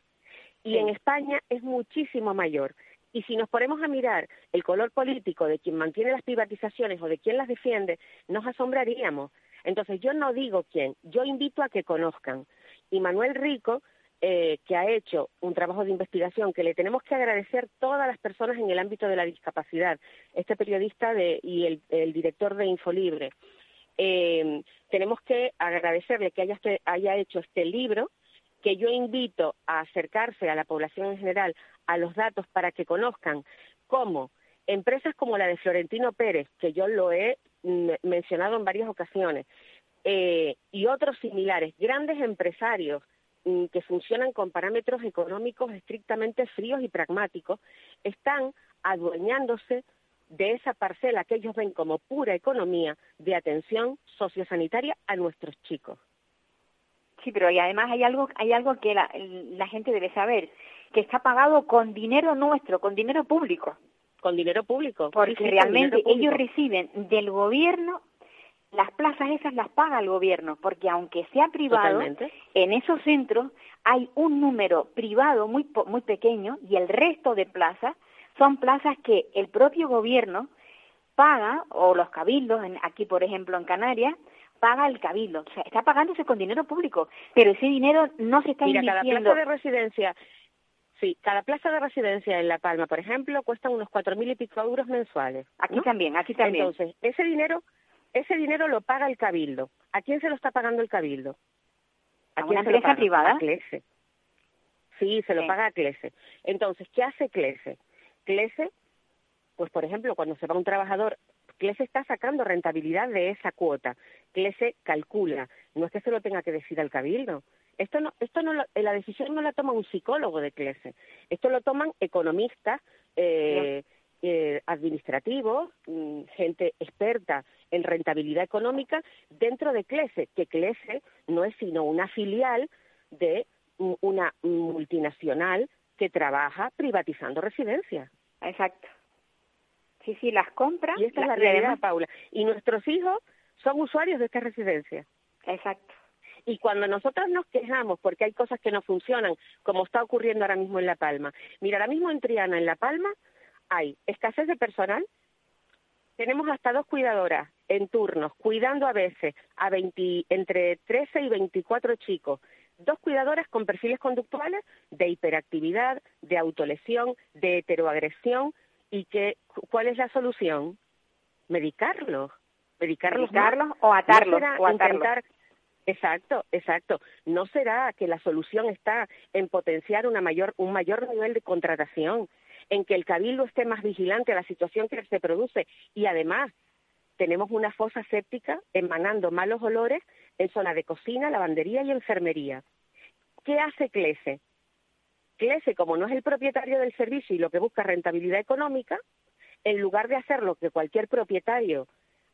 Y en España es muchísimo mayor. Y si nos ponemos a mirar el color político de quien mantiene las privatizaciones o de quien las defiende, nos asombraríamos. Entonces, yo no digo quién, yo invito a que conozcan. Y Manuel Rico, que ha hecho un trabajo de investigación que le tenemos que agradecer todas las personas en el ámbito de la discapacidad, este periodista y el director de Infolibre, tenemos que agradecerle que haya hecho este libro, que yo invito a acercarse a la población en general, a los datos, para que conozcan cómo empresas como la de Florentino Pérez, que yo lo he mencionado en varias ocasiones, y otros similares, grandes empresarios que funcionan con parámetros económicos estrictamente fríos y pragmáticos, están adueñándose de esa parcela que ellos ven como pura economía de atención sociosanitaria a nuestros chicos. Sí, pero y además hay algo que la gente debe saber, que está pagado con dinero nuestro, con dinero público. Con dinero público. Porque sí, realmente ellos reciben del gobierno, las plazas esas las paga el gobierno, porque aunque sea privado, totalmente, en esos centros hay un número privado muy pequeño y el resto de plazas son plazas que el propio gobierno paga, o los cabildos, aquí por ejemplo en Canarias, paga el cabildo, o sea, está pagándose con dinero público, pero ese dinero no se está invirtiendo. Mira, cada plaza de residencia en La Palma, por ejemplo, cuesta unos 4.000 y pico euros mensuales. Aquí, ¿no? Aquí también. Entonces, ese dinero lo paga el cabildo. ¿A quién se lo está pagando el cabildo? ¿A una empresa privada? A CLECE. Sí, se lo paga a CLECE. Entonces, ¿qué hace CLECE? CLECE, pues por ejemplo, cuando se va un trabajador, CLECE está sacando rentabilidad de esa cuota. CLECE calcula. No es que se lo tenga que decir al cabildo. La decisión no la toma un psicólogo de CLECE. Esto lo toman economistas, administrativos, gente experta en rentabilidad económica dentro de CLECE, que CLECE no es sino una filial de una multinacional que trabaja privatizando residencias. Exacto. Sí, las compras. Y esta es la realidad, Paula. Y nuestros hijos son usuarios de estas residencias. Exacto. Y cuando nosotros nos quejamos porque hay cosas que no funcionan, como está ocurriendo ahora mismo en La Palma. Mira, ahora mismo en Triana, en La Palma, hay escasez de personal. Tenemos hasta 2 cuidadoras en turnos, cuidando a veces a entre 13 y 24 chicos. 2 cuidadoras con perfiles conductuales de hiperactividad, de autolesión, de heteroagresión. ¿Y cuál es la solución? Medicarlos o atarlos. Exacto. ¿No será que la solución está en potenciar un mayor nivel de contratación, en que el cabildo esté más vigilante a la situación que se produce? Y además, tenemos una fosa séptica emanando malos olores en zona de cocina, lavandería y enfermería. ¿Qué hace CLECE? CLECE, como no es el propietario del servicio y lo que busca rentabilidad económica, en lugar de hacer lo que cualquier propietario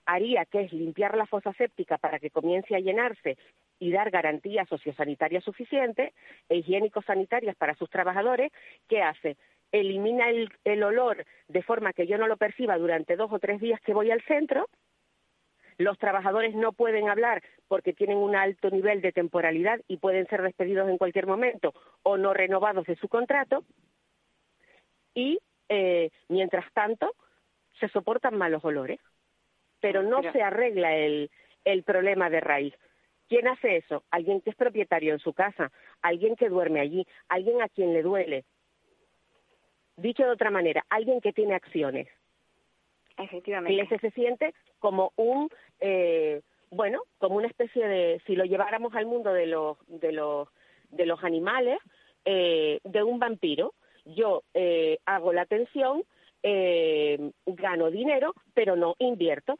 haría, que es limpiar la fosa séptica para que comience a llenarse y dar garantías sociosanitarias suficientes e higiénico-sanitarias para sus trabajadores, ¿qué hace? Elimina el olor de forma que yo no lo perciba durante 2 o 3 días que voy al centro. Los trabajadores no pueden hablar porque tienen un alto nivel de temporalidad y pueden ser despedidos en cualquier momento o no renovados de su contrato. Y, mientras tanto, se soportan malos olores. Pero no se arregla el problema de raíz. ¿Quién hace eso? Alguien que es propietario en su casa, alguien que duerme allí, alguien a quien le duele. Dicho de otra manera, alguien que tiene acciones. Efectivamente. CLECE se siente como un bueno, como una especie de, si lo lleváramos al mundo de los animales, de un vampiro. Yo hago la atención, gano dinero, pero no invierto.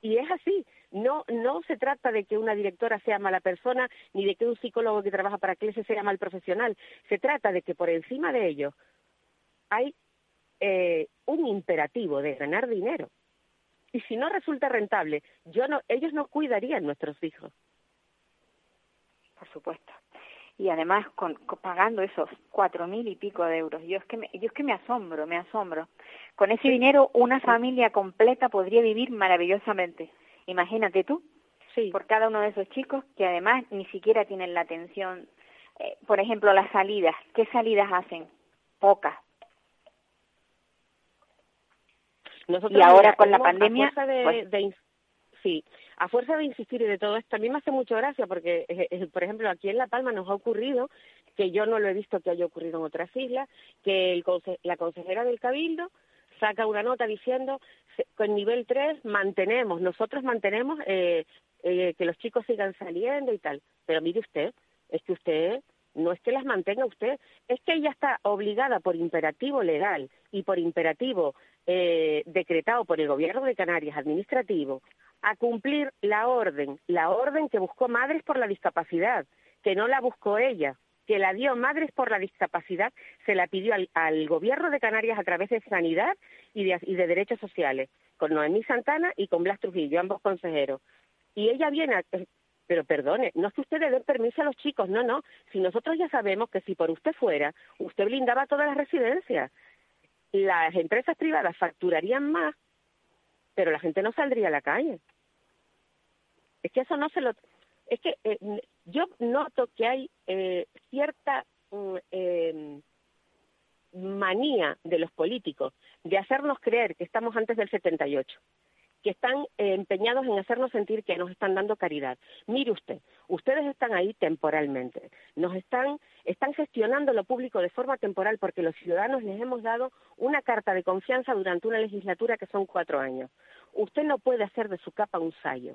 Y es así. No se trata de que una directora sea mala persona, ni de que un psicólogo que trabaja para CLECE sea mal profesional. Se trata de que por encima de ello hay un imperativo de ganar dinero. Y si no resulta rentable, ellos no cuidarían nuestros hijos. Por supuesto. Y además pagando esos 4.000 y pico de euros. Yo es que me asombro. Con ese dinero una familia completa podría vivir maravillosamente. Imagínate tú, sí, por cada uno de esos chicos que además ni siquiera tienen la atención. Por ejemplo, las salidas. ¿Qué salidas hacen? Pocas. Nosotros, y ahora con la pandemia... a fuerza de insistir y de todo esto, a mí me hace mucha gracia porque, por ejemplo, aquí en La Palma nos ha ocurrido, que yo no lo he visto que haya ocurrido en otras islas, que la consejera del Cabildo saca una nota diciendo que en nivel 3 nosotros mantenemos que los chicos sigan saliendo y tal. Pero mire usted, es que usted no es que las mantenga usted, es que ella está obligada por imperativo legal y por imperativo decretado por el Gobierno de Canarias administrativo a cumplir la orden que buscó Madres por la Discapacidad, que no la buscó ella, que la dio Madres por la Discapacidad, se la pidió al Gobierno de Canarias a través de Sanidad y de Derechos Sociales, con Noemí Santana y con Blas Trujillo, ambos consejeros. Y ella viene pero perdone, no es que ustedes den permiso a los chicos, no, si nosotros ya sabemos que si por usted fuera, usted blindaba todas las residencias, las empresas privadas facturarían más, pero la gente no saldría a la calle. Es que eso no se lo... Es que yo noto que hay cierta manía de los políticos de hacernos creer que estamos antes del 78, que están empeñados en hacernos sentir que nos están dando caridad. Mire usted, ustedes están ahí temporalmente, están gestionando lo público de forma temporal porque los ciudadanos les hemos dado una carta de confianza durante una legislatura que son 4 años. Usted no puede hacer de su capa un sayo.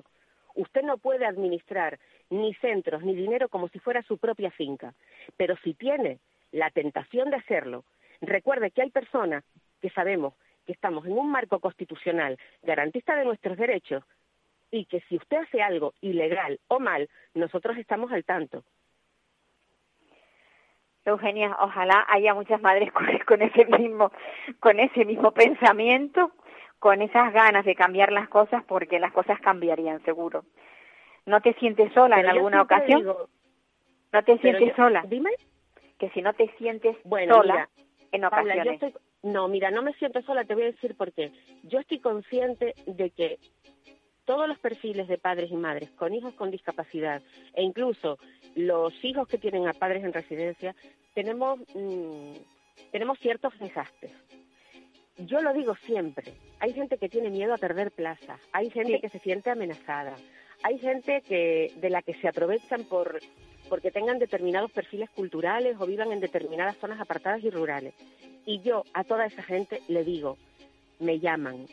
Usted no puede administrar ni centros ni dinero como si fuera su propia finca. Pero si tiene la tentación de hacerlo, recuerde que hay personas que sabemos que estamos en un marco constitucional garantista de nuestros derechos y que si usted hace algo ilegal o mal, nosotros estamos al tanto. Eugenia, ojalá haya muchas madres con ese mismo pensamiento, con esas ganas de cambiar las cosas, porque las cosas cambiarían, seguro. ¿No te sientes sola en alguna ocasión? ¿No te sientes sola? Dime. Que si no te sientes sola en ocasiones. No, mira, no me siento sola, te voy a decir por qué. Yo estoy consciente de que todos los perfiles de padres y madres con hijos con discapacidad e incluso los hijos que tienen a padres en residencia tenemos ciertos desgastes. Yo lo digo siempre, hay gente que tiene miedo a perder plazas, hay gente que se siente amenazada, hay gente de la que se aprovechan porque tengan determinados perfiles culturales o vivan en determinadas zonas apartadas y rurales. Y yo a toda esa gente le digo, me llaman.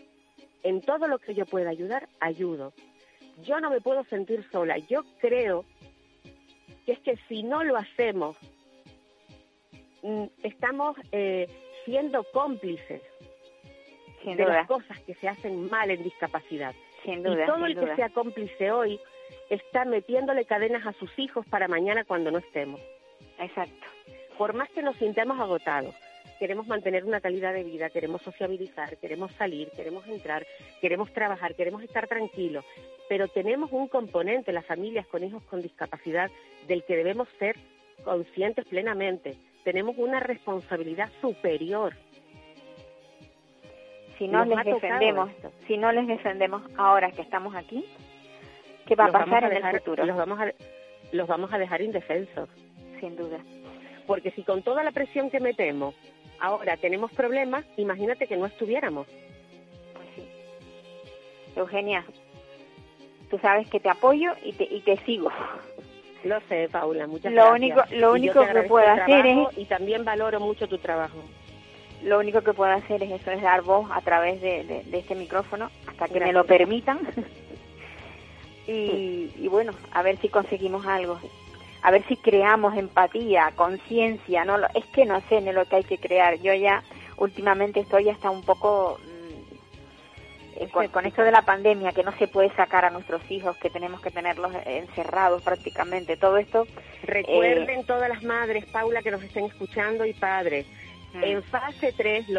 En todo lo que yo pueda ayudar, ayudo. Yo no me puedo sentir sola. Yo creo que es que si no lo hacemos, estamos siendo cómplices de las cosas que se hacen mal en discapacidad. Sin duda, y todo el que sea cómplice hoy está metiéndole cadenas a sus hijos para mañana cuando no estemos. Exacto. Por más que nos sintamos agotados, queremos mantener una calidad de vida, queremos sociabilizar, queremos salir, queremos entrar, queremos trabajar, queremos estar tranquilos, pero tenemos un componente, las familias con hijos con discapacidad, del que debemos ser conscientes plenamente. Tenemos una responsabilidad superior. Si no les defendemos ahora que estamos aquí, ¿qué va a pasar en el futuro? Los vamos a dejar indefensos. Sin duda. Porque si con toda la presión que metemos ahora tenemos problemas, imagínate que no estuviéramos. Pues sí. Eugenia, tú sabes que te apoyo y te sigo. Lo sé, Paula, muchas gracias. Lo único que puedo hacer es... Y también valoro mucho tu trabajo. Lo único que puedo hacer es eso, es dar voz a través de este micrófono, hasta que me lo permitan, y bueno, a ver si conseguimos algo, a ver si creamos empatía, conciencia, ¿no? Es que no sé ni lo que hay que crear. Yo ya últimamente estoy hasta un poco con esto de la pandemia, que no se puede sacar a nuestros hijos, que tenemos que tenerlos encerrados prácticamente, todo esto. Recuerden todas las madres, Paula, que nos estén escuchando, y padres, en fase 3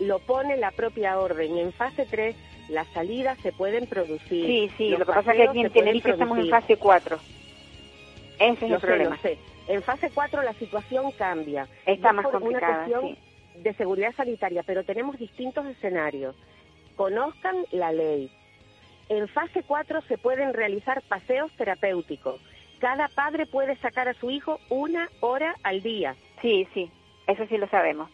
lo pone la propia orden, en fase 3 las salidas se pueden producir. Sí, sí, lo que pasa es que aquí en Tenerife estamos en fase 4. Ese es el problema. En fase 4 la situación cambia. Está más complicada, una cuestión de seguridad sanitaria, pero tenemos distintos escenarios. Conozcan la ley. En fase 4 se pueden realizar paseos terapéuticos. Cada padre puede sacar a su hijo 1 hora al día. Sí, sí, eso sí lo sabemos.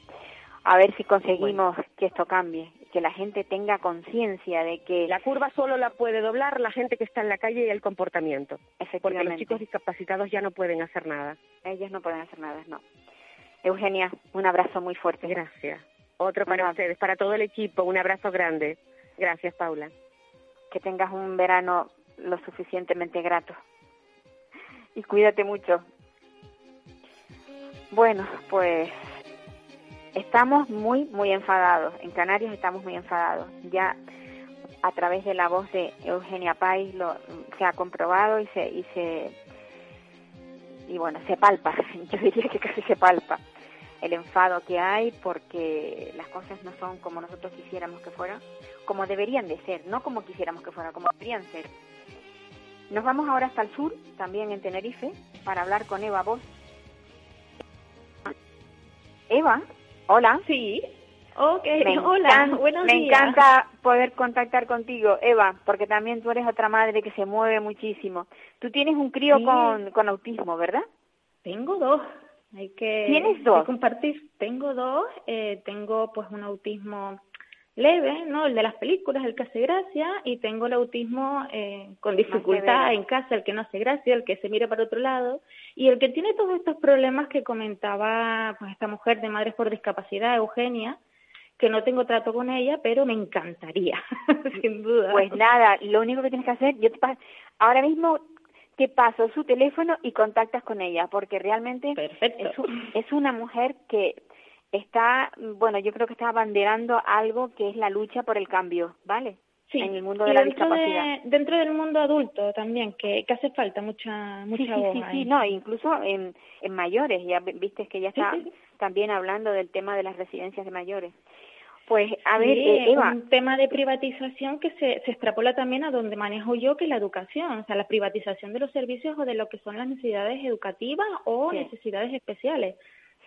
A ver si conseguimos que esto cambie, que la gente tenga conciencia de que... La curva solo la puede doblar la gente que está en la calle y el comportamiento. Efectivamente. Porque los chicos discapacitados ya no pueden hacer nada. Ellos no pueden hacer nada, no. Eugenia, un abrazo muy fuerte. Gracias. Otro para ustedes, para todo el equipo, un abrazo grande. Gracias, Paula. Que tengas un verano lo suficientemente grato. Y cuídate mucho. Bueno, pues estamos muy, muy enfadados. En Canarias estamos muy enfadados. Ya a través de la voz de Eugenia País se ha comprobado y bueno, se palpa. Yo diría que casi se palpa el enfado que hay porque las cosas no son como nosotros quisiéramos que fueran, como deberían de ser, no como quisiéramos que fueran, como deberían ser. Nos vamos ahora hasta el sur, también en Tenerife, para hablar con Eva Vos. Eva, hola. Sí, ok, buenos días. Me encanta poder contactar contigo, Eva, porque también tú eres otra madre que se mueve muchísimo. Tú tienes un crío con autismo, ¿verdad? Tengo 2. Hay que compartir. Tengo 2, tengo pues un autismo leve, ¿no? El de las películas, el que hace gracia, y tengo el autismo con dificultad en casa, el que no hace gracia, el que se mira para otro lado, y el que tiene todos estos problemas que comentaba pues esta mujer de Madres por Discapacidad, Eugenia, que no tengo trato con ella, pero me encantaría, sin duda. Pues nada, lo único que tienes que hacer, ahora mismo te paso su teléfono y contactas con ella, porque realmente es una mujer que está, bueno, yo creo que está abanderando algo que es la lucha por el cambio, ¿vale? Sí. En el mundo de la discapacidad. Dentro del mundo adulto también, que hace falta mucha voz. Sí, no, incluso en mayores, ya viste que ya está también hablando del tema de las residencias de mayores. Pues, a ver, Eva. Un tema de privatización que se extrapola también a donde manejo yo, que es la educación, o sea, la privatización de los servicios o de lo que son las necesidades educativas o necesidades especiales,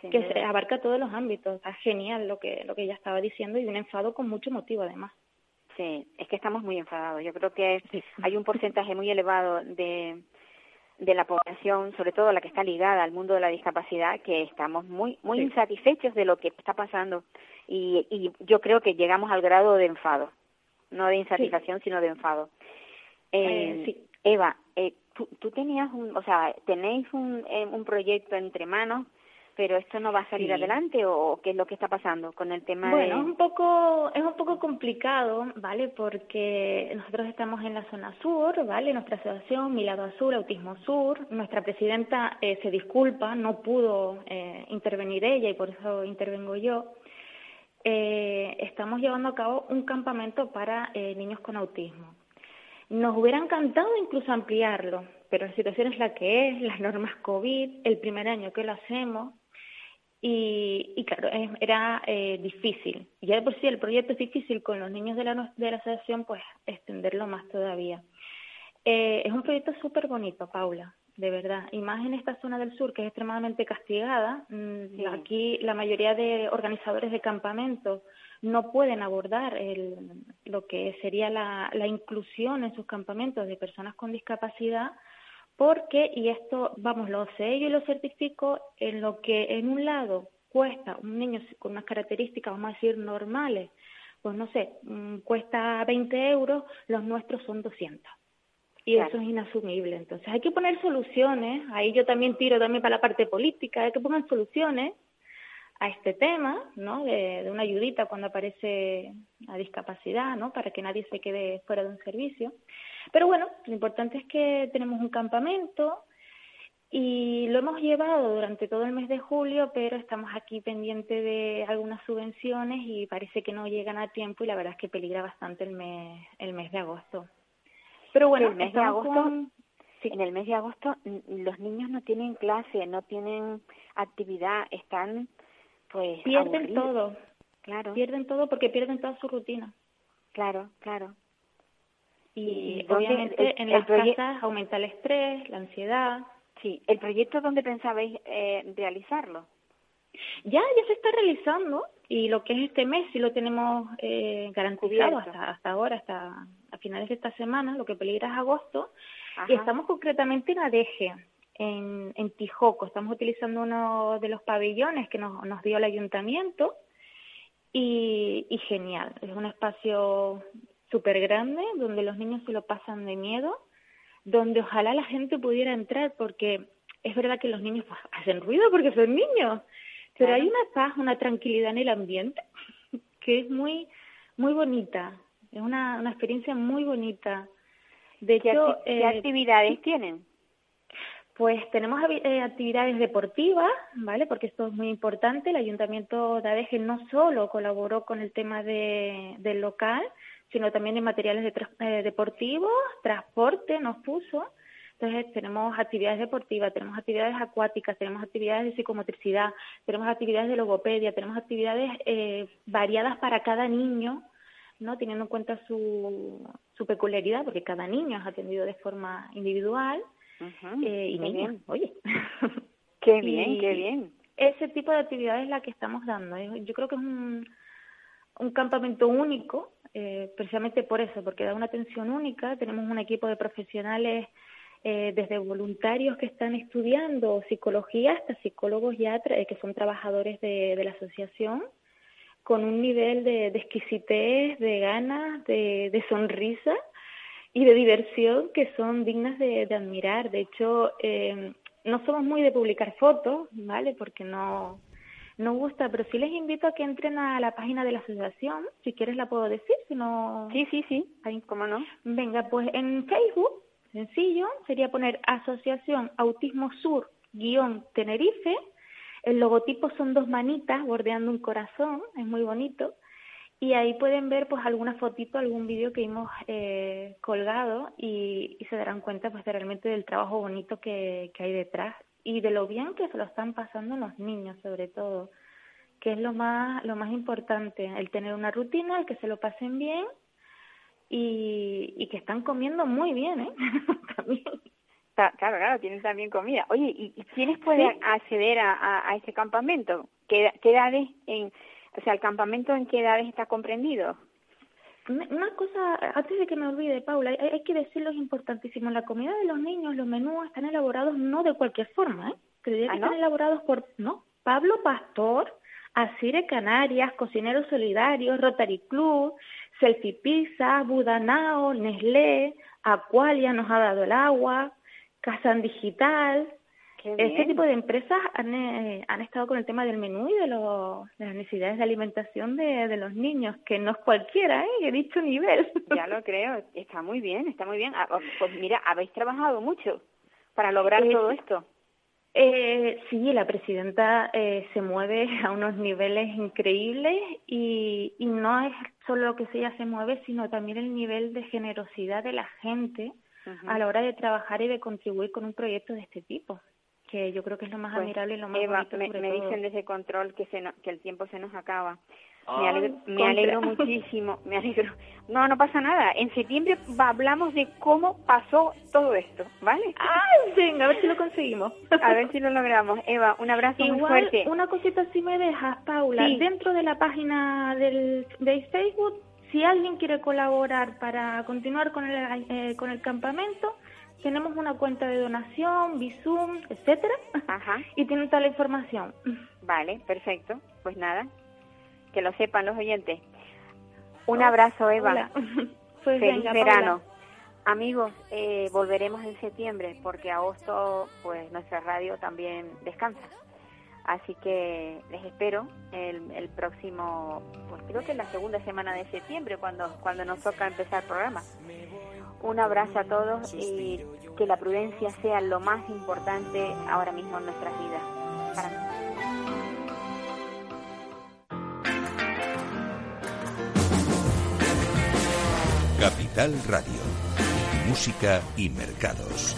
que se abarca todos los ámbitos. Está genial lo que ella estaba diciendo, y un enfado con mucho motivo, además. Sí, es que estamos muy enfadados. Yo creo que hay un porcentaje muy elevado de la población, sobre todo la que está ligada al mundo de la discapacidad, que estamos muy muy insatisfechos de lo que está pasando, y yo creo que llegamos al grado de enfado, no de insatisfacción, sino de enfado. Eva, tú tenías tenéis un proyecto entre manos, pero esto no va a salir adelante, ¿o qué es lo que está pasando con el tema? Bueno, es un poco complicado, ¿vale? Porque nosotros estamos en la zona sur, ¿vale? Nuestra asociación, Mi Lado Azul, Autismo Sur. Nuestra presidenta se disculpa, no pudo intervenir ella, y por eso intervengo yo. Estamos llevando a cabo un campamento para niños con autismo. Nos hubiera encantado incluso ampliarlo, pero la situación es la que es, las normas COVID, el primer año que lo hacemos. Y claro, era difícil. Ya de por sí el proyecto es difícil, con los niños de la asociación, pues extenderlo más todavía. Es un proyecto súper bonito, Paula, de verdad. Y más en esta zona del sur, que es extremadamente castigada. Sí. Aquí la mayoría de organizadores de campamentos no pueden abordar lo que sería la inclusión en sus campamentos de personas con discapacidad. Porque, y esto, vamos, lo sello y lo certifico, en lo que en un lado cuesta un niño con unas características, vamos a decir, normales, pues no sé, cuesta 20 euros, los nuestros son 200. Y eso es inasumible. Entonces hay que poner soluciones, ahí yo también tiro para la parte política, hay que poner soluciones a este tema, ¿no? De una ayudita cuando aparece la discapacidad, ¿no? Para que nadie se quede fuera de un servicio. Pero bueno, lo importante es que tenemos un campamento y lo hemos llevado durante todo el mes de julio, pero estamos aquí pendiente de algunas subvenciones y parece que no llegan a tiempo y la verdad es que peligra bastante el mes de agosto. Pero bueno, el mes de agosto... Sí. En el mes de agosto los niños no tienen clase, no tienen actividad, están pues aburridos. Todo, claro. Pierden todo porque pierden toda su rutina. Claro, claro. Y obviamente en las casas aumenta el estrés, la ansiedad. Sí, ¿el proyecto dónde pensabais realizarlo? Ya se está realizando y lo que es este mes sí lo tenemos garantizado hasta ahora, hasta a finales de esta semana, lo que peligra es agosto. Ajá. Y estamos concretamente en Adeje, en Tijoco. Estamos utilizando uno de los pabellones que nos dio el ayuntamiento y genial. Es un espacio súper grande donde los niños se lo pasan de miedo, donde ojalá la gente pudiera entrar porque es verdad que los niños pues, hacen ruido porque son niños, pero hay una paz, una tranquilidad en el ambiente que es muy, muy bonita. Es una experiencia muy bonita. De hecho, ¿qué actividades tienen? Pues tenemos actividades deportivas, ¿vale? Porque esto es muy importante. El Ayuntamiento de Adeje no solo colaboró con el tema del local, sino también en materiales deportivos, transporte nos puso. Entonces tenemos actividades deportivas, tenemos actividades acuáticas, tenemos actividades de psicomotricidad, tenemos actividades de logopedia, tenemos actividades variadas para cada niño, ¿no? Teniendo en cuenta su peculiaridad, porque cada niño es atendido de forma individual. Uh-huh, y niña, bien. Oye. Qué bien, qué bien. Ese tipo de actividad es la que estamos dando. Yo creo que es un campamento único, precisamente por eso, porque da una atención única. Tenemos un equipo de profesionales, desde voluntarios que están estudiando psicología hasta psicólogos ya que son trabajadores de la asociación, con un nivel de exquisitez, de ganas, de sonrisa y de diversión que son dignas de admirar. De hecho, no somos muy de publicar fotos, ¿vale? Porque no gusta, pero sí les invito a que entren a la página de la asociación. Si quieres la puedo decir, si no... Sí, ahí, ¿cómo no? Venga, pues en Facebook, sencillo, sería poner Asociación Autismo Sur -Tenerife. El logotipo son dos manitas bordeando un corazón, es muy bonito. Y ahí pueden ver pues alguna fotito, algún vídeo que hemos colgado y se darán cuenta pues realmente del trabajo bonito que hay detrás y de lo bien que se lo están pasando los niños sobre todo, que es lo más importante, el tener una rutina, el que se lo pasen bien y que están comiendo muy bien, ¿eh? También. Claro, tienen también comida. Oye, ¿y quiénes pueden acceder a ese campamento? ¿Qué edades, el campamento en qué edades está comprendido? Una cosa, antes de que me olvide, Paula, hay que decirlo, es importantísimo. La comida de los niños, los menús están elaborados no de cualquier forma, ¿eh? Creería que están elaborados por, Pablo Pastor, Asire Canarias, Cocineros Solidarios, Rotary Club, Selfie Pizza, Budanao, Nestlé, Acualia nos ha dado el agua... Casan Digital, este tipo de empresas han estado con el tema del menú y de las necesidades de alimentación de los niños, que no es cualquiera, he dicho nivel. Ya lo creo, está muy bien. Pues mira, habéis trabajado mucho para lograr todo esto. Sí, la presidenta se mueve a unos niveles increíbles y no es solo lo que ella se mueve, sino también el nivel de generosidad de la gente a la hora de trabajar y de contribuir con un proyecto de este tipo, que yo creo que es lo más admirable y lo más bonito. Me dicen desde control que el tiempo se nos acaba. Me alegro muchísimo, me alegro. No pasa nada. En septiembre hablamos de cómo pasó todo esto, ¿vale? ¡Ay, venga! A ver si lo conseguimos. A ver si lo logramos. Eva, un abrazo muy fuerte. Igual, una cosita si me dejas, Paula. Sí. Dentro de la página de Facebook, si alguien quiere colaborar para continuar con el campamento, tenemos una cuenta de donación, Bizum, etcétera. Ajá. Y tienen toda la información. Vale, perfecto. Pues nada, que lo sepan los oyentes. Un abrazo, Eva. Hola. Pues feliz verano. Hola. Amigos, volveremos en septiembre porque agosto, pues nuestra radio también descansa. Así que les espero el próximo, pues creo que es la segunda semana de septiembre, cuando nos toca empezar el programa. Un abrazo a todos y que la prudencia sea lo más importante ahora mismo en nuestras vidas. Para mí. Capital Radio. Música y mercados.